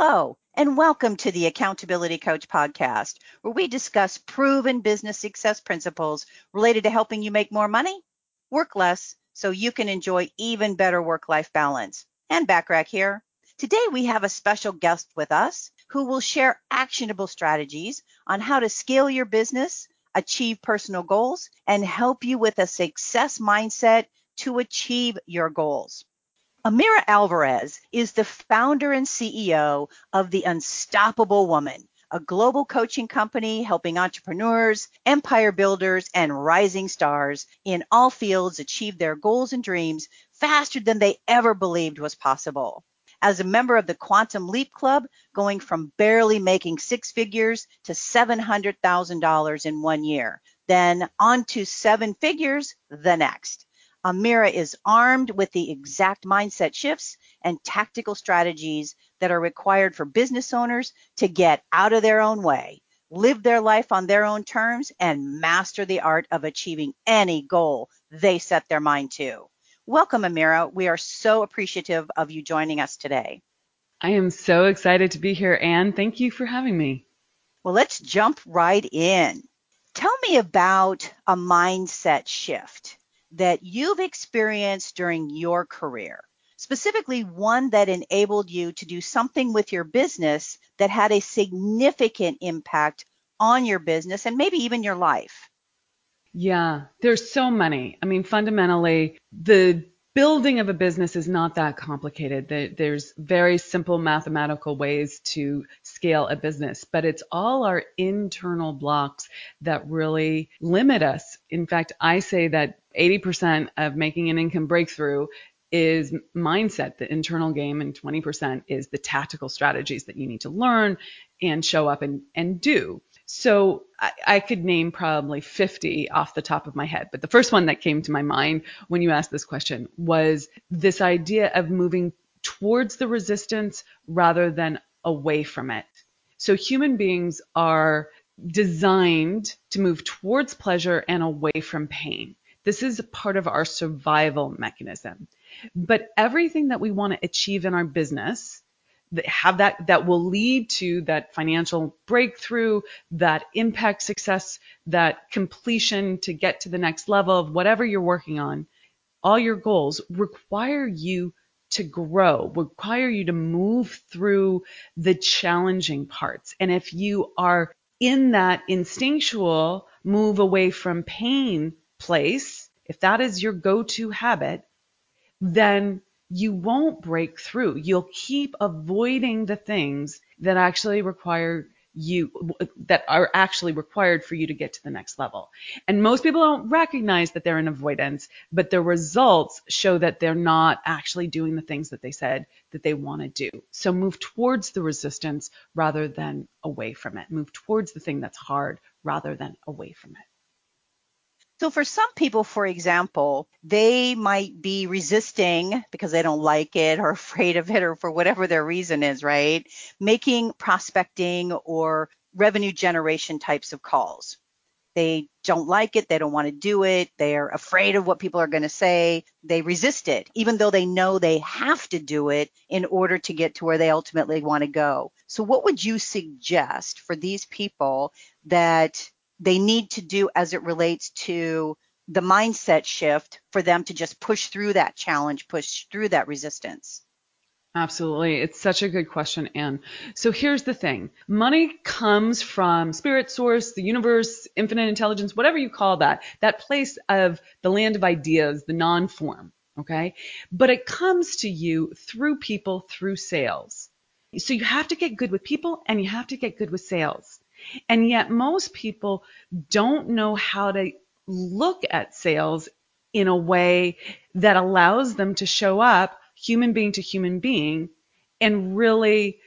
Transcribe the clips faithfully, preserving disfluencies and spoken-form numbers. Hello, and welcome to the Accountability Coach podcast, where we discuss proven business success principles related to helping you make more money, work less, so you can enjoy even better work-life balance. And Backrack here. Today, we have a special guest with us who will share actionable strategies on how to scale your business, achieve personal goals, and help you with a success mindset to achieve your goals. Amira Alvarez is the founder and C E O of The Unstoppable Woman, a global coaching company helping entrepreneurs, empire builders, and rising stars in all fields achieve their goals and dreams faster than they ever believed was possible. As a member of the Quantum Leap Club, going from barely making six figures to seven hundred thousand dollars in one year, then on to seven figures the next. Amira is armed with the exact mindset shifts and tactical strategies that are required for business owners to get out of their own way, live their life on their own terms, and master the art of achieving any goal they set their mind to. Welcome, Amira. We are so appreciative of you joining us today. I am so excited to be here, Anne. Thank you for having me. Well, let's jump right in. Tell me about a mindset shift that you've experienced during your career, specifically one that enabled you to do something with your business that had a significant impact on your business and maybe even your life. Yeah, there's so many. I mean, fundamentally, the building of a business is not that complicated. There's very simple mathematical ways to scale a business, but it's all our internal blocks that really limit us. In fact, I say that eighty percent of making an income breakthrough is mindset, the internal game, and twenty percent is the tactical strategies that you need to learn and show up and, and do. So I, I could name probably fifty off the top of my head, but the first one that came to my mind when you asked this question was this idea of moving towards the resistance rather than away from it. So human beings are designed to move towards pleasure and away from pain. This is a part of our survival mechanism. But everything that we want to achieve in our business, that have that that will lead to that financial breakthrough, that impact success, that completion to get to the next level of whatever you're working on, all your goals require you to grow, require you to move through the challenging parts. And if you are in that instinctual move away from pain place, if that is your go-to habit, then you won't break through. You'll keep avoiding the things that actually require you, that are actually required for you to get to the next level. And most people don't recognize that they're in avoidance, but their results show that they're not actually doing the things that they said that they want to do. So move towards the resistance rather than away from it. Move towards the thing that's hard rather than away from it. So for some people, for example, they might be resisting because they don't like it or afraid of it or for whatever their reason is, right? Making prospecting or revenue generation types of calls. They don't like it. They don't want to do it. They are afraid of what people are going to say. They resist it, even though they know they have to do it in order to get to where they ultimately want to go. So what would you suggest for these people that they need to do as it relates to the mindset shift for them to just push through that challenge, push through that resistance? Absolutely. It's such a good question, Anne. So here's the thing. Money comes from spirit, source, the universe, infinite intelligence, whatever you call that, that place of the land of ideas, the non-form, okay? But it comes to you through people, through sales. So you have to get good with people and you have to get good with sales. And yet most people don't know how to look at sales in a way that allows them to show up human being to human being and really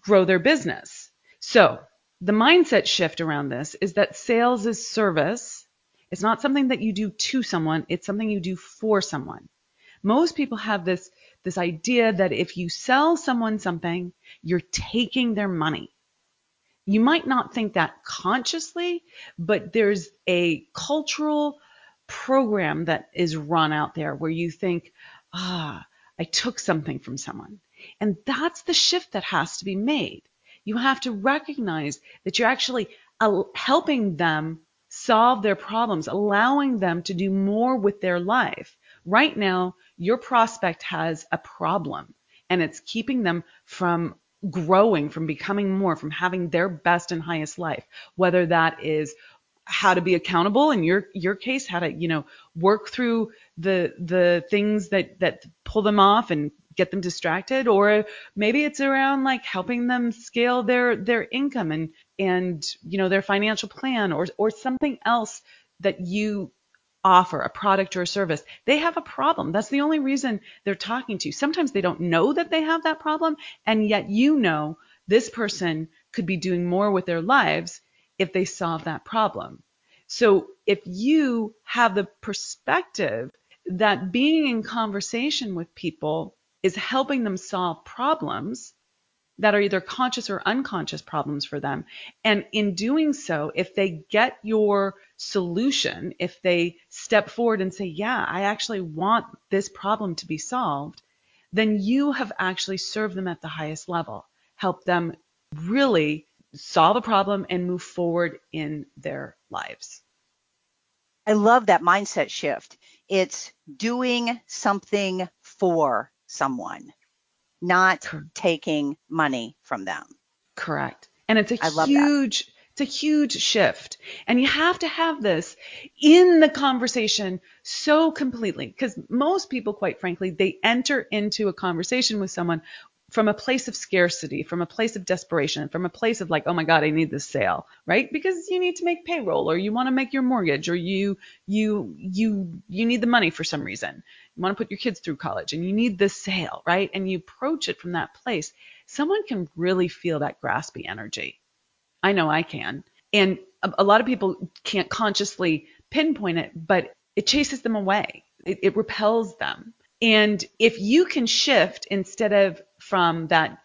grow their business. So the mindset shift around this is that sales is service. It's not something that you do to someone. It's something you do for someone. Most people have this, this idea that if you sell someone something, you're taking their money. You might not think that consciously, but there's a cultural program that is run out there where you think, ah, I took something from someone. And that's the shift that has to be made. You have to recognize that you're actually helping them solve their problems, allowing them to do more with their life. Right now, your prospect has a problem, and it's keeping them from growing, from becoming more, from having their best and highest life, whether that is how to be accountable in your your case, how to, you know, work through the the things that that pull them off and get them distracted, or maybe it's around like helping them scale their their income and and you know their financial plan, or or something else that you offer, a product or a service. They have a problem. That's the only reason they're talking to you. Sometimes they don't know that they have that problem, and yet you know this person could be doing more with their lives if they solve that problem. So if you have the perspective that being in conversation with people is helping them solve problems that are either conscious or unconscious problems for them, and in doing so, if they get your solution, if they step forward and say, yeah, I actually want this problem to be solved, then you have actually served them at the highest level, helped them really solve a problem and move forward in their lives. I love that mindset shift. It's doing something for someone, not Correct. Taking money from them. Correct. And it's a I love huge, that. It's a huge shift. And you have to have this in the conversation so completely, because most people, quite frankly, they enter into a conversation with someone from a place of scarcity, from a place of desperation, from a place of like, oh my God, I need this sale, right? Because you need to make payroll, or you want to make your mortgage, or you you you you need the money for some reason. You want to put your kids through college and you need this sale, right? And you approach it from that place. Someone can really feel that graspy energy. I know I can. And a, a lot of people can't consciously pinpoint it, but it chases them away. It, it repels them. And if you can shift instead of from that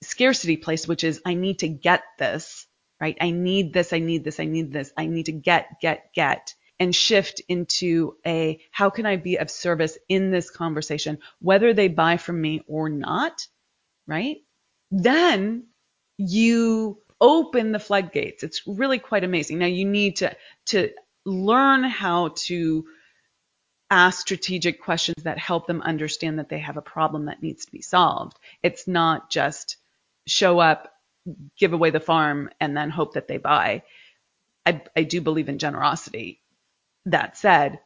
scarcity place, which is I need to get this, right? I need this, I need this, I need this, I need to get, get, get, and shift into a how can I be of service in this conversation, whether they buy from me or not, right? Then you open the floodgates. It's really quite amazing. Now you need to to learn how to ask strategic questions that help them understand that they have a problem that needs to be solved. It's not just show up, give away the farm, and then hope that they buy. I, I do believe in generosity. That said,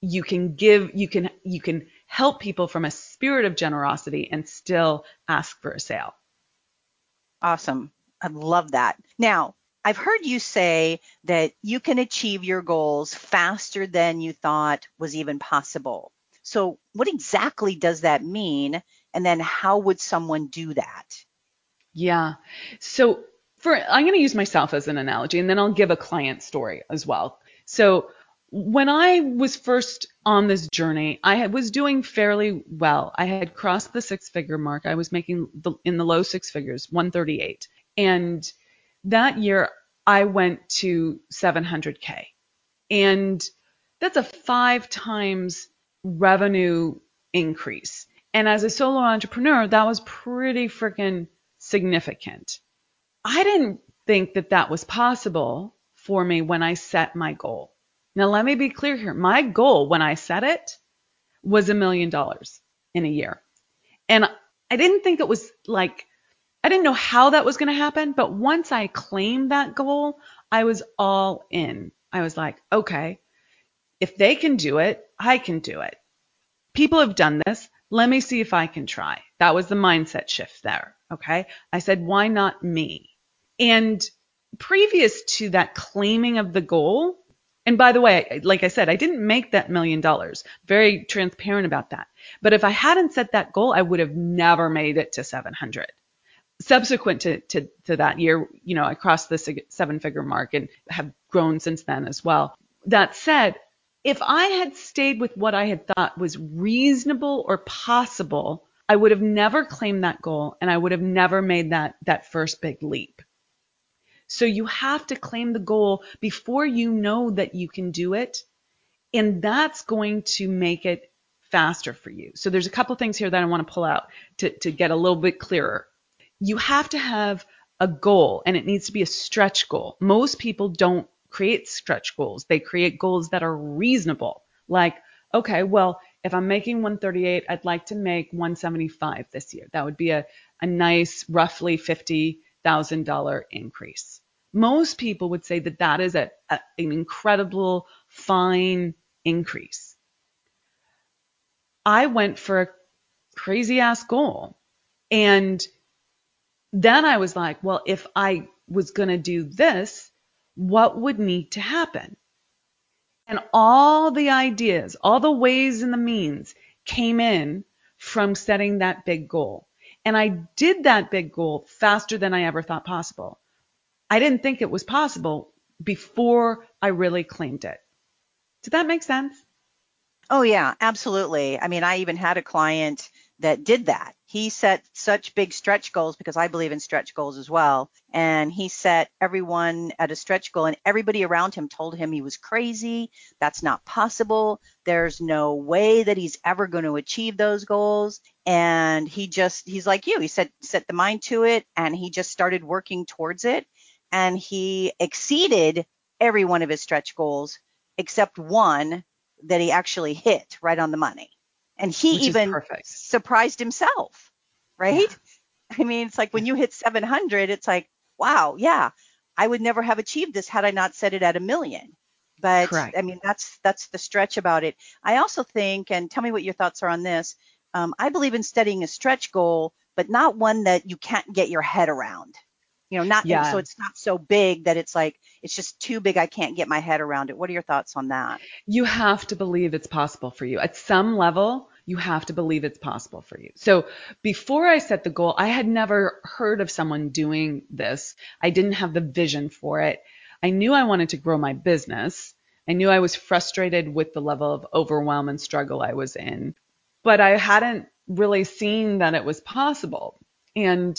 you can give, you can, you can help people from a spirit of generosity and still ask for a sale. Awesome. I love that. Now, I've heard you say that you can achieve your goals faster than you thought was even possible. So what exactly does that mean? And then how would someone do that? Yeah. So for I'm going to use myself as an analogy, and then I'll give a client story as well. So when I was first on this journey, I was doing fairly well. I had crossed the six-figure mark. I was making the, in the low six figures, one thirty-eight. And that year, I went to seven hundred K, and that's a five times revenue increase. And as a solo entrepreneur, that was pretty freaking significant. I didn't think that that was possible for me when I set my goal. Now, let me be clear here. My goal when I set it was a million dollars in a year. And I didn't think it was like I didn't know how that was going to happen, but once I claimed that goal, I was all in. I was like, okay, if they can do it, I can do it. People have done this. Let me see if I can try. That was the mindset shift there, okay? I said, why not me? And previous to that claiming of the goal, and by the way, like I said, I didn't make that million dollars. Very transparent about that. But if I hadn't set that goal, I would have never made it to seven hundred. Subsequent to, to, to that year, you know, I crossed the seven-figure mark and have grown since then as well. That said, if I had stayed with what I had thought was reasonable or possible, I would have never claimed that goal, and I would have never made that, that first big leap. So you have to claim the goal before you know that you can do it, and that's going to make it faster for you. So there's a couple things here that I want to pull out to, to get a little bit clearer. You have to have a goal, and it needs to be a stretch goal. Most people don't create stretch goals. They create goals that are reasonable. Like, okay, well, if I'm making one thirty-eight, I'd like to make one seventy-five this year. That would be a, a nice, roughly fifty thousand dollars increase. Most people would say that that is a, a, an incredible, fine increase. I went for a crazy ass goal. And then I was like, well, if I was going to do this, what would need to happen? And all the ideas, all the ways and the means came in from setting that big goal. And I did that big goal faster than I ever thought possible. I didn't think it was possible before I really claimed it. Did that make sense? Oh, yeah, absolutely. I mean, I even had a client that did that. He set such big stretch goals, because I believe in stretch goals as well. And he set everyone at a stretch goal, and everybody around him told him he was crazy. That's not possible. There's no way that he's ever going to achieve those goals. And he just, he's like you, he set, set the mind to it, and he just started working towards it. And he exceeded every one of his stretch goals, except one that he actually hit right on the money. And he even surprised himself, right? Yeah. I mean, it's like when you hit seven hundred, it's like, wow, yeah, I would never have achieved this had I not set it at a million. But correct. I mean, that's that's the stretch about it. I also think, and tell me what your thoughts are on this, um, I believe in setting a stretch goal, but not one that you can't get your head around. You know, not yeah. so it's not so big that it's like, it's just too big. I can't get my head around it. What are your thoughts on that? You have to believe it's possible for you. At some level, you have to believe it's possible for you. So before I set the goal, I had never heard of someone doing this. I didn't have the vision for it. I knew I wanted to grow my business. I knew I was frustrated with the level of overwhelm and struggle I was in, but I hadn't really seen that it was possible. And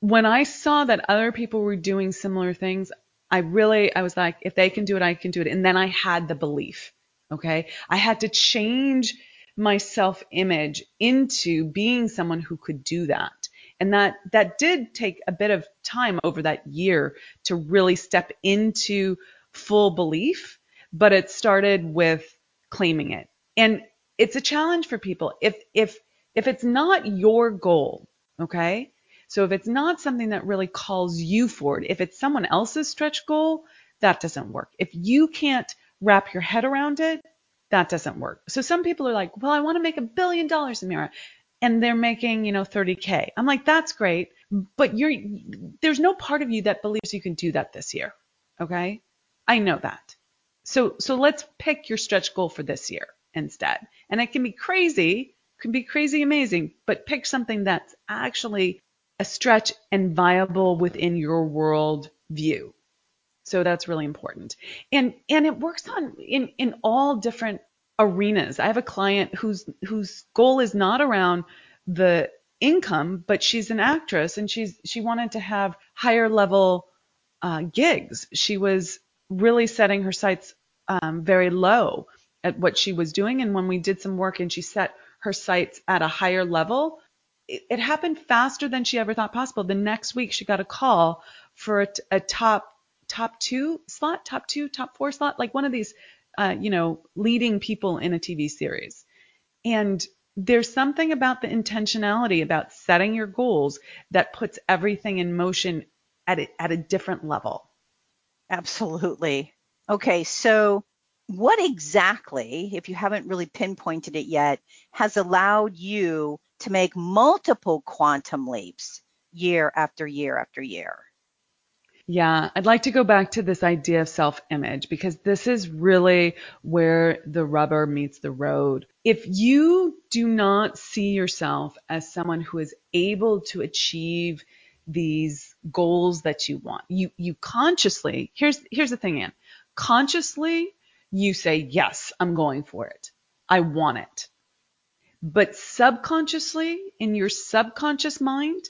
when I saw that other people were doing similar things, I really, I was like, if they can do it, I can do it. And then I had the belief, okay? I had to change my self-image into being someone who could do that. And that, that did take a bit of time over that year to really step into full belief, but it started with claiming it. And it's a challenge for people. If, if, if it's not your goal, okay? So if it's not something that really calls you forward, if it's someone else's stretch goal, that doesn't work. If you can't wrap your head around it, that doesn't work. So some people are like, well, I want to make a billion dollars, Amira, and they're making, you know, thirty K. I'm like, that's great, but you're, there's no part of you that believes you can do that this year, okay? I know that. So, so let's pick your stretch goal for this year instead. And it can be crazy, can be crazy amazing, but pick something that's actually a stretch and viable within your world view. So that's really important. And and it works on in, in all different arenas. I have a client whose whose goal is not around the income, but she's an actress and she's she wanted to have higher level uh, gigs. She was really setting her sights um, very low at what she was doing. And when we did some work and she set her sights at a higher level, it happened faster than she ever thought possible. The next week she got a call for a, a top, top two slot, top two, top four slot, like one of these, uh, you know, leading people in a T V series. And there's something about the intentionality about setting your goals that puts everything in motion at a, at a different level. Absolutely. Okay. So what exactly, if you haven't really pinpointed it yet, has allowed you to make multiple quantum leaps year after year after year? Yeah, I'd like to go back to this idea of self-image, because this is really where the rubber meets the road. If you do not see yourself as someone who is able to achieve these goals that you want, you you consciously, here's here's the thing, Anne, consciously you say, yes, I'm going for it. I want it. But subconsciously, in your subconscious mind,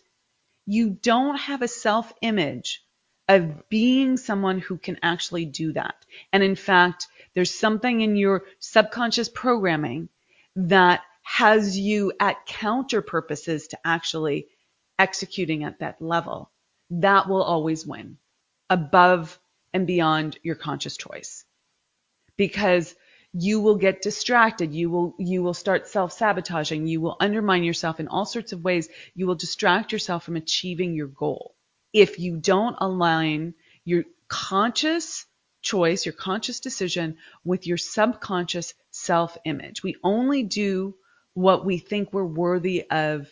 you don't have a self-image of being someone who can actually do that. And in fact, there's something in your subconscious programming that has you at counter purposes to actually executing at that level, that will always win above and beyond your conscious choice, because you will get distracted. You will, you will start self-sabotaging. You will undermine yourself in all sorts of ways. You will distract yourself from achieving your goal if you don't align your conscious choice, your conscious decision, with your subconscious self-image. We only do what we think we're worthy of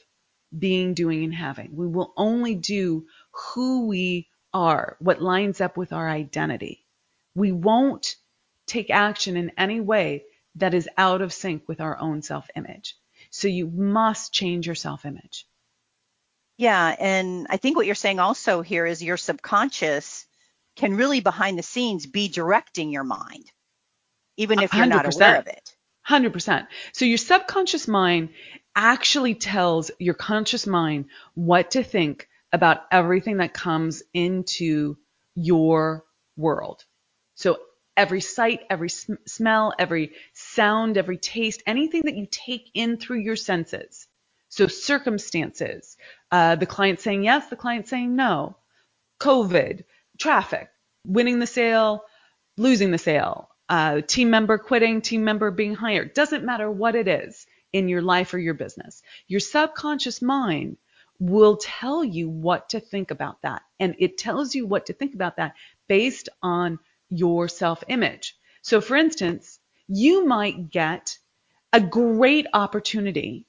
being, doing, and having. We will only do who we are, what lines up with our identity. We won't take action in any way that is out of sync with our own self-image. So you must change your self-image. Yeah, and I think what you're saying also here is your subconscious can really behind the scenes be directing your mind, even if you're not aware of it. one hundred percent. So your subconscious mind actually tells your conscious mind what to think about everything that comes into your world. So every sight, every sm- smell, every sound, every taste, anything that you take in through your senses. So circumstances, uh, the client saying yes, the client saying no, COVID, traffic, winning the sale, losing the sale, uh, team member quitting, team member being hired, doesn't matter what it is in your life or your business. Your subconscious mind will tell you what to think about that. And it tells you what to think about that based on your self-image. So for instance, you might get a great opportunity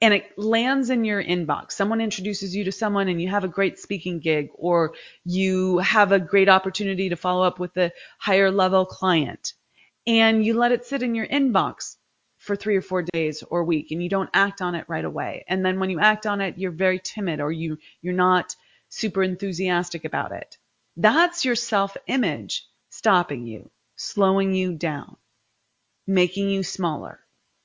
and it lands in your inbox. Someone introduces you to someone and you have a great speaking gig, or you have a great opportunity to follow up with a higher level client, and you let it sit in your inbox for three or four days or a week and you don't act on it right away. And then when you act on it, you're very timid, or you, you're not super enthusiastic about it. That's your self-image stopping you, slowing you down, making you smaller,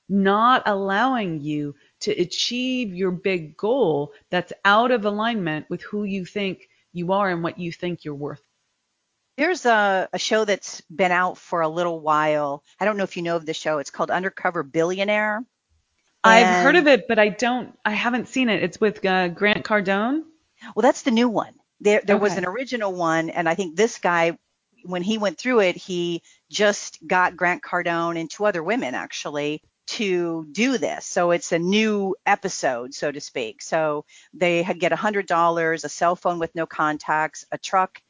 not allowing you to achieve your big goal that's out of alignment with who you think you are and what you think you're worth. There's a, a show that's been out for a little while. I don't know if you know of the show. It's called Undercover Billionaire. And I've heard of it, but I don't. I haven't seen it. It's with uh, Grant Cardone. Well, that's the new one. There, there okay. was an original one, and I think this guy, when he went through it, he just got Grant Cardone and two other women actually to do this. So it's a new episode, so to speak. So they had get one hundred dollars, a cell phone with no contacts, a truck,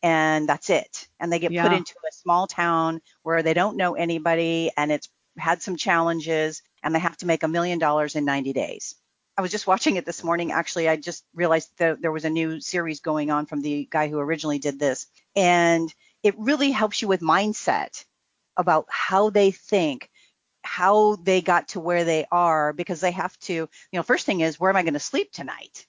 and that's it. And they get yeah. put into a small town where they don't know anybody, and it's had some challenges, and they have to make a million dollars in ninety days. I was just watching it this morning. Actually, I just realized that there was a new series going on from the guy who originally did this. And it really helps you with mindset about how they think, how they got to where they are, because they have to, you know, first thing is, where am I going to sleep tonight?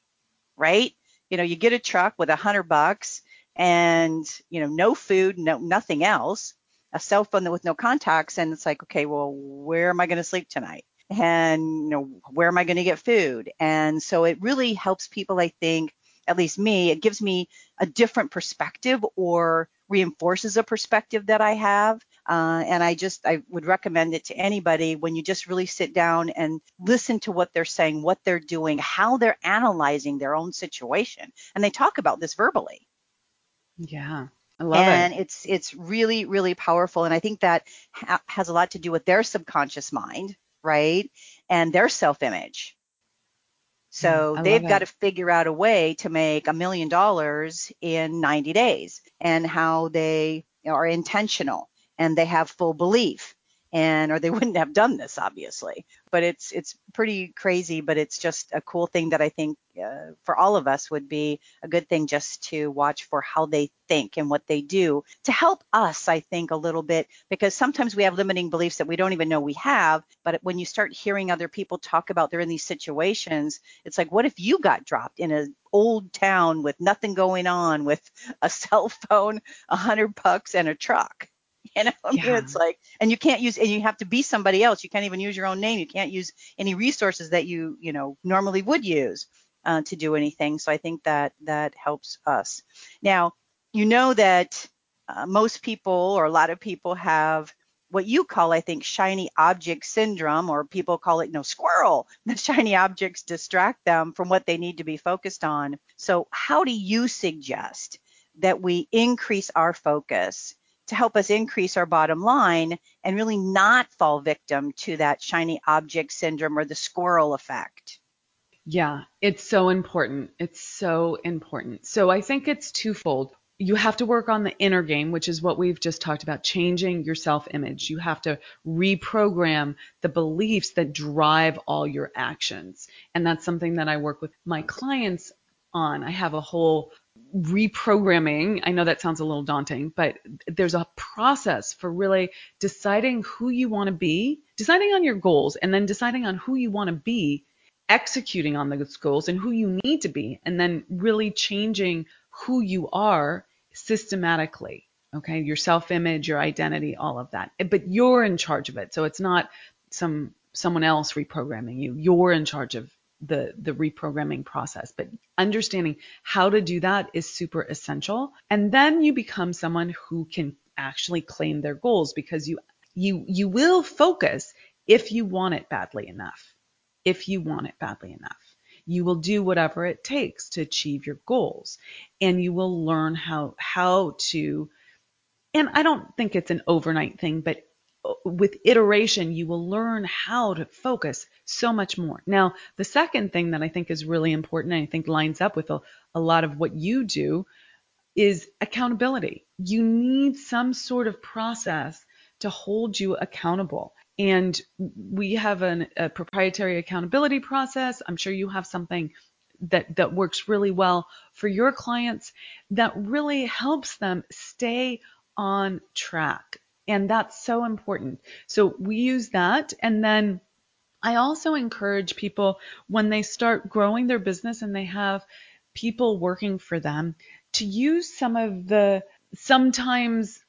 Right? You know, you get a truck with a hundred bucks and, you know, no food, no, nothing else, a cell phone with no contacts. And it's like, okay, well, where am I going to sleep tonight? And, you know, where am I going to get food? And so it really helps people, I think, at least me, it gives me a different perspective or reinforces a perspective that I have. Uh, and I just, I would recommend it to anybody when you just really sit down and listen to what they're saying, what they're doing, how they're analyzing their own situation. And they talk about this verbally. Yeah, I love and it. And it's, it's really, really powerful. And I think that ha- has a lot to do with their subconscious mind, right? And their self-image. So yeah, they've got it. to figure out a way to make a million dollars in ninety days, and how they are intentional and they have full belief, and or they wouldn't have done this, obviously. But it's it's pretty crazy, but it's just a cool thing that I think uh, for all of us would be a good thing just to watch for how they think and what they do to help us, I think, a little bit, because sometimes we have limiting beliefs that we don't even know we have. But when you start hearing other people talk about they're in these situations, it's like, what if you got dropped in an old town with nothing going on, with a cell phone, a hundred bucks, and a truck? You know, I mean, yeah. It's like, and you can't use, and you have to be somebody else. You can't even use your own name. You can't use any resources that you, you know, normally would use uh, to do anything. So I think that that helps us. Now, you know that uh, most people, or a lot of people, have what you call, I think, shiny object syndrome, or people call it, you know, squirrel. The shiny objects distract them from what they need to be focused on. So how do you suggest that we increase our focus to help us increase our bottom line and really not fall victim to that shiny object syndrome or the squirrel effect? Yeah, it's so important. It's so important. So I think it's twofold. You have to work on the inner game, which is what we've just talked about, changing your self-image. You have to reprogram the beliefs that drive all your actions. And that's something that I work with my clients on. I have a whole reprogramming. I know that sounds a little daunting, but there's a process for really deciding who you want to be, deciding on your goals, and then deciding on who you want to be, executing on those goals and who you need to be, and then really changing who you are systematically, okay? Your self-image, your identity, all of that. But you're in charge of it. So it's not some someone else reprogramming you. You're in charge of the the reprogramming process. But understanding how to do that is super essential. And then you become someone who can actually claim their goals, because you you you will focus if you want it badly enough. If you want it badly enough, you will do whatever it takes to achieve your goals, and you will learn how, how to, and I don't think it's an overnight thing, but with iteration, you will learn how to focus so much more. Now, the second thing that I think is really important, and I think lines up with a, a lot of what you do, is accountability. You need some sort of process to hold you accountable. And we have an, a proprietary accountability process. I'm sure you have something that, that works really well for your clients that really helps them stay on track. And that's so important. So we use that. And then I also encourage people, when they start growing their business and they have people working for them, to use some of the sometimes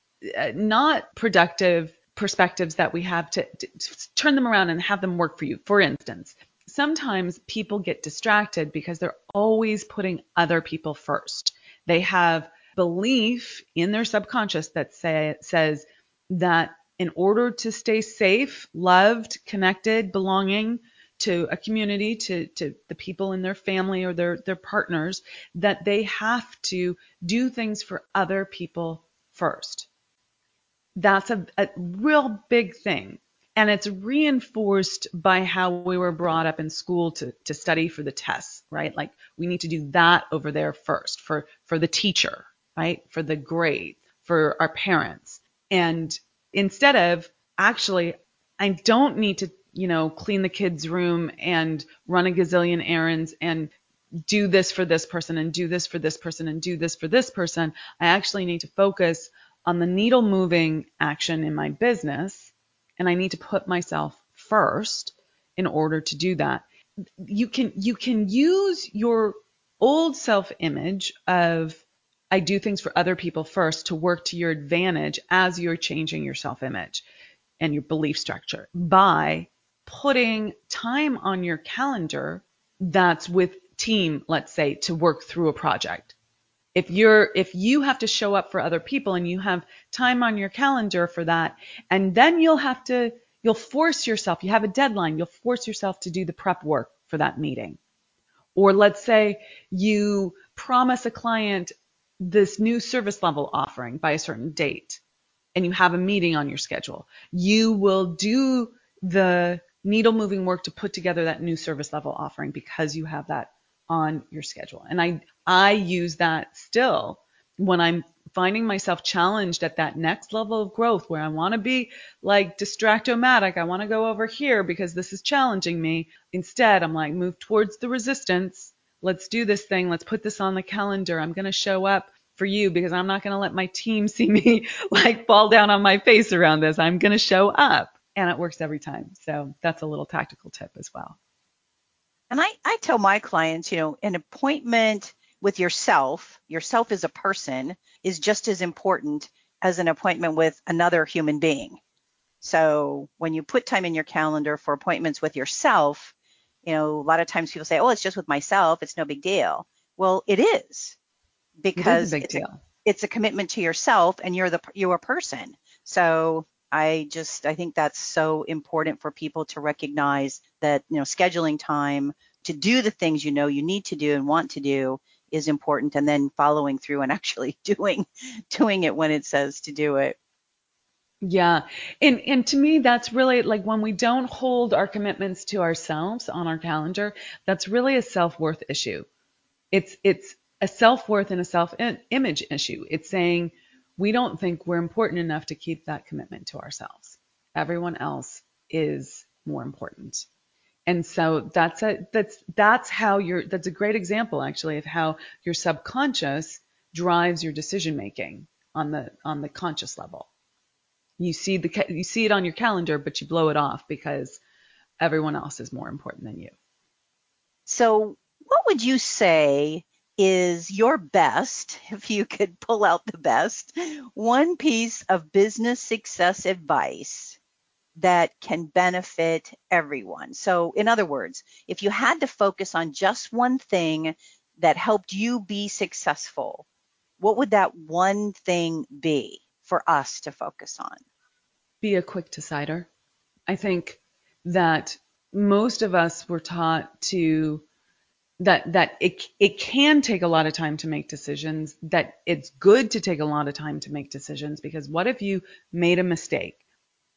not productive perspectives that we have to, to turn them around and have them work for you. For instance, sometimes people get distracted because they're always putting other people first. They have belief in their subconscious that say, says that in order to stay safe, loved, connected, belonging to a community, to, to the people in their family or their, their partners, that they have to do things for other people first. That's a, a real big thing. And it's reinforced by how we were brought up in school to, to study for the tests, right? Like, we need to do that over there first for, for the teacher, right? For the grade, for our parents. And instead of, actually, I don't need to, you know, clean the kids' room and run a gazillion errands and do this for this person and do this for this person and do this for this person. I actually need to focus on the needle moving action in my business, and I need to put myself first in order to do that. You can you can use your old self-image of, I do things for other people first, to work to your advantage as you're changing your self-image and your belief structure by putting time on your calendar that's with team, let's say, to work through a project. If you're, if you have to show up for other people and you have time on your calendar for that, and then you'll have to, you'll force yourself, you have a deadline, you'll force yourself to do the prep work for that meeting. Or let's say you promise a client this new service level offering by a certain date, and you have a meeting on your schedule. You will do the needle moving work to put together that new service level offering because you have that on your schedule. And I, I use that still when I'm finding myself challenged at that next level of growth where I want to be like distractomatic. I want to go over here because this is challenging me. Instead, I'm like, move towards the resistance. Let's do this thing. Let's put this on the calendar. I'm going to show up for you because I'm not going to let my team see me like fall down on my face around this. I'm going to show up. And it works every time. So that's a little tactical tip as well. And I, I tell my clients, you know, an appointment with yourself, yourself as a person, is just as important as an appointment with another human being. So when you put time in your calendar for appointments with yourself, you know, a lot of times people say, oh, it's just with myself, it's no big deal. Well, it is, because it is a big deal. It's a commitment to yourself, and you're the, you're a person. So I just I think that's so important for people to recognize that, you know, scheduling time to do the things you know you need to do and want to do is important, and then following through and actually doing doing it when it says to do it. Yeah. And and to me, that's really like when we don't hold our commitments to ourselves on our calendar, that's really a self-worth issue. It's it's a self-worth and a self-image issue. It's saying we don't think we're important enough to keep that commitment to ourselves. Everyone else is more important. And so that's a that's that's how you're that's a great example actually of how your subconscious drives your decision making on the on the conscious level. You see the you see it on your calendar, but you blow it off because everyone else is more important than you. So what would you say is your best, if you could pull out the best, one piece of business success advice that can benefit everyone? So in other words, if you had to focus on just one thing that helped you be successful, what would that one thing be for us to focus on? Be a quick decider. I think that most of us were taught to that that it it can take a lot of time to make decisions, that it's good to take a lot of time to make decisions, because what if you made a mistake?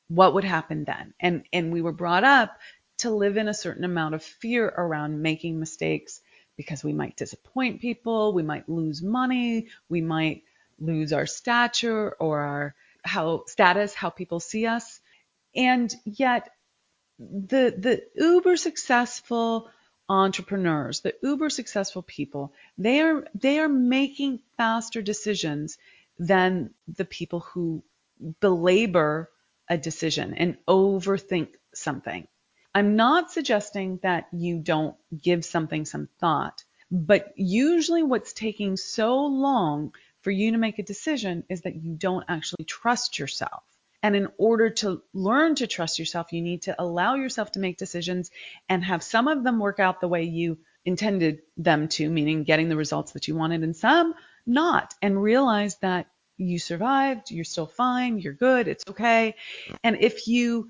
What would happen then? And and we were brought up to live in a certain amount of fear around making mistakes, because we might disappoint people, we might lose money, we might lose our stature or our how status, how people see us. And yet the the uber successful entrepreneurs, the uber successful people, they are they are making faster decisions than the people who belabor a decision and overthink something. I'm not suggesting that you don't give something some thought, but usually what's taking so long for you to make a decision is that you don't actually trust yourself. And in order to learn to trust yourself, you need to allow yourself to make decisions and have some of them work out the way you intended them to, meaning getting the results that you wanted, and some not, and realize that you survived, you're still fine, you're good, it's okay. And if you,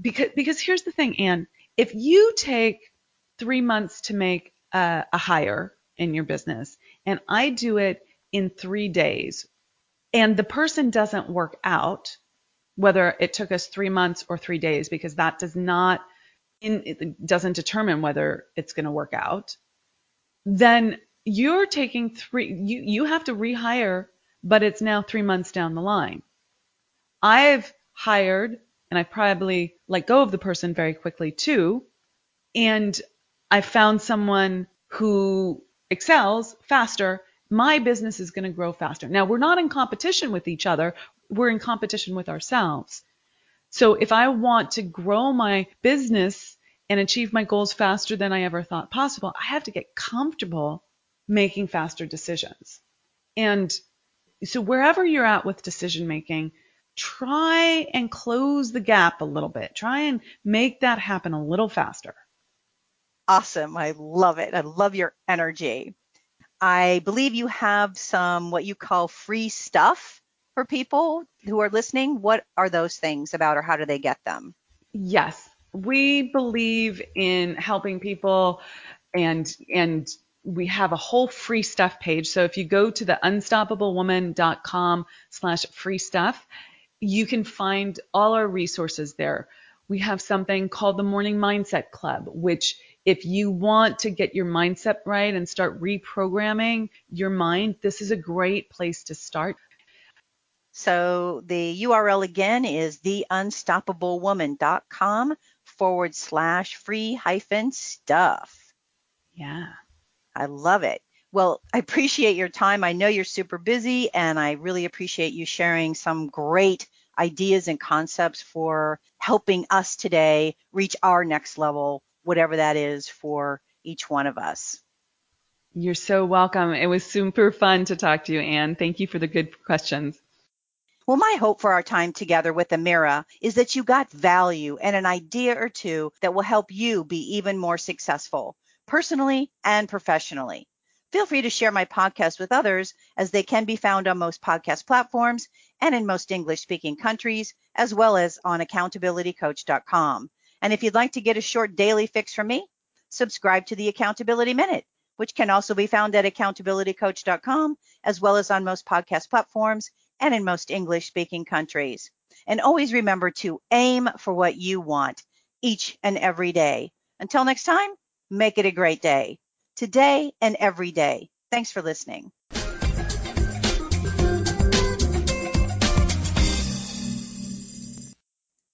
because because here's the thing, Anne, if you take three months to make a, a hire in your business, and I do it in three days, and the person doesn't work out, whether it took us three months or three days, because that does not, in, it doesn't determine whether it's going to work out, then you're taking three, you, you have to rehire, but it's now three months down the line. I've hired, and I probably let go of the person very quickly too, and I found someone who excels faster. My business is going to grow faster. Now, we're not in competition with each other. We're in competition with ourselves. So if I want to grow my business and achieve my goals faster than I ever thought possible, I have to get comfortable making faster decisions. And so wherever you're at with decision making, try and close the gap a little bit. Try and make that happen a little faster. Awesome. I love it. I love your energy. I believe you have some what you call free stuff for people who are listening. What are those things about, or how do they get them? Yes, we believe in helping people, and and we have a whole free stuff page. So if you go to the unstoppablewoman.com slash free stuff, you can find all our resources there. We have something called the Morning Mindset Club, which if you want to get your mindset right and start reprogramming your mind, this is a great place to start. So the U R L again is theunstoppablewoman.com forward slash free hyphen stuff. Yeah. I love it. Well, I appreciate your time. I know you're super busy, and I really appreciate you sharing some great ideas and concepts for helping us today reach our next level, whatever that is for each one of us. You're so welcome. It was super fun to talk to you, Anne. Thank you for the good questions. Well, my hope for our time together with Amira is that you got value and an idea or two that will help you be even more successful, personally and professionally. Feel free to share my podcast with others, as they can be found on most podcast platforms, and in most English-speaking countries, as well as on accountability coach dot com. And if you'd like to get a short daily fix from me, subscribe to the Accountability Minute, which can also be found at accountability coach dot com, as well as on most podcast platforms and in most English-speaking countries. And always remember to aim for what you want each and every day. Until next time, make it a great day, today and every day. Thanks for listening.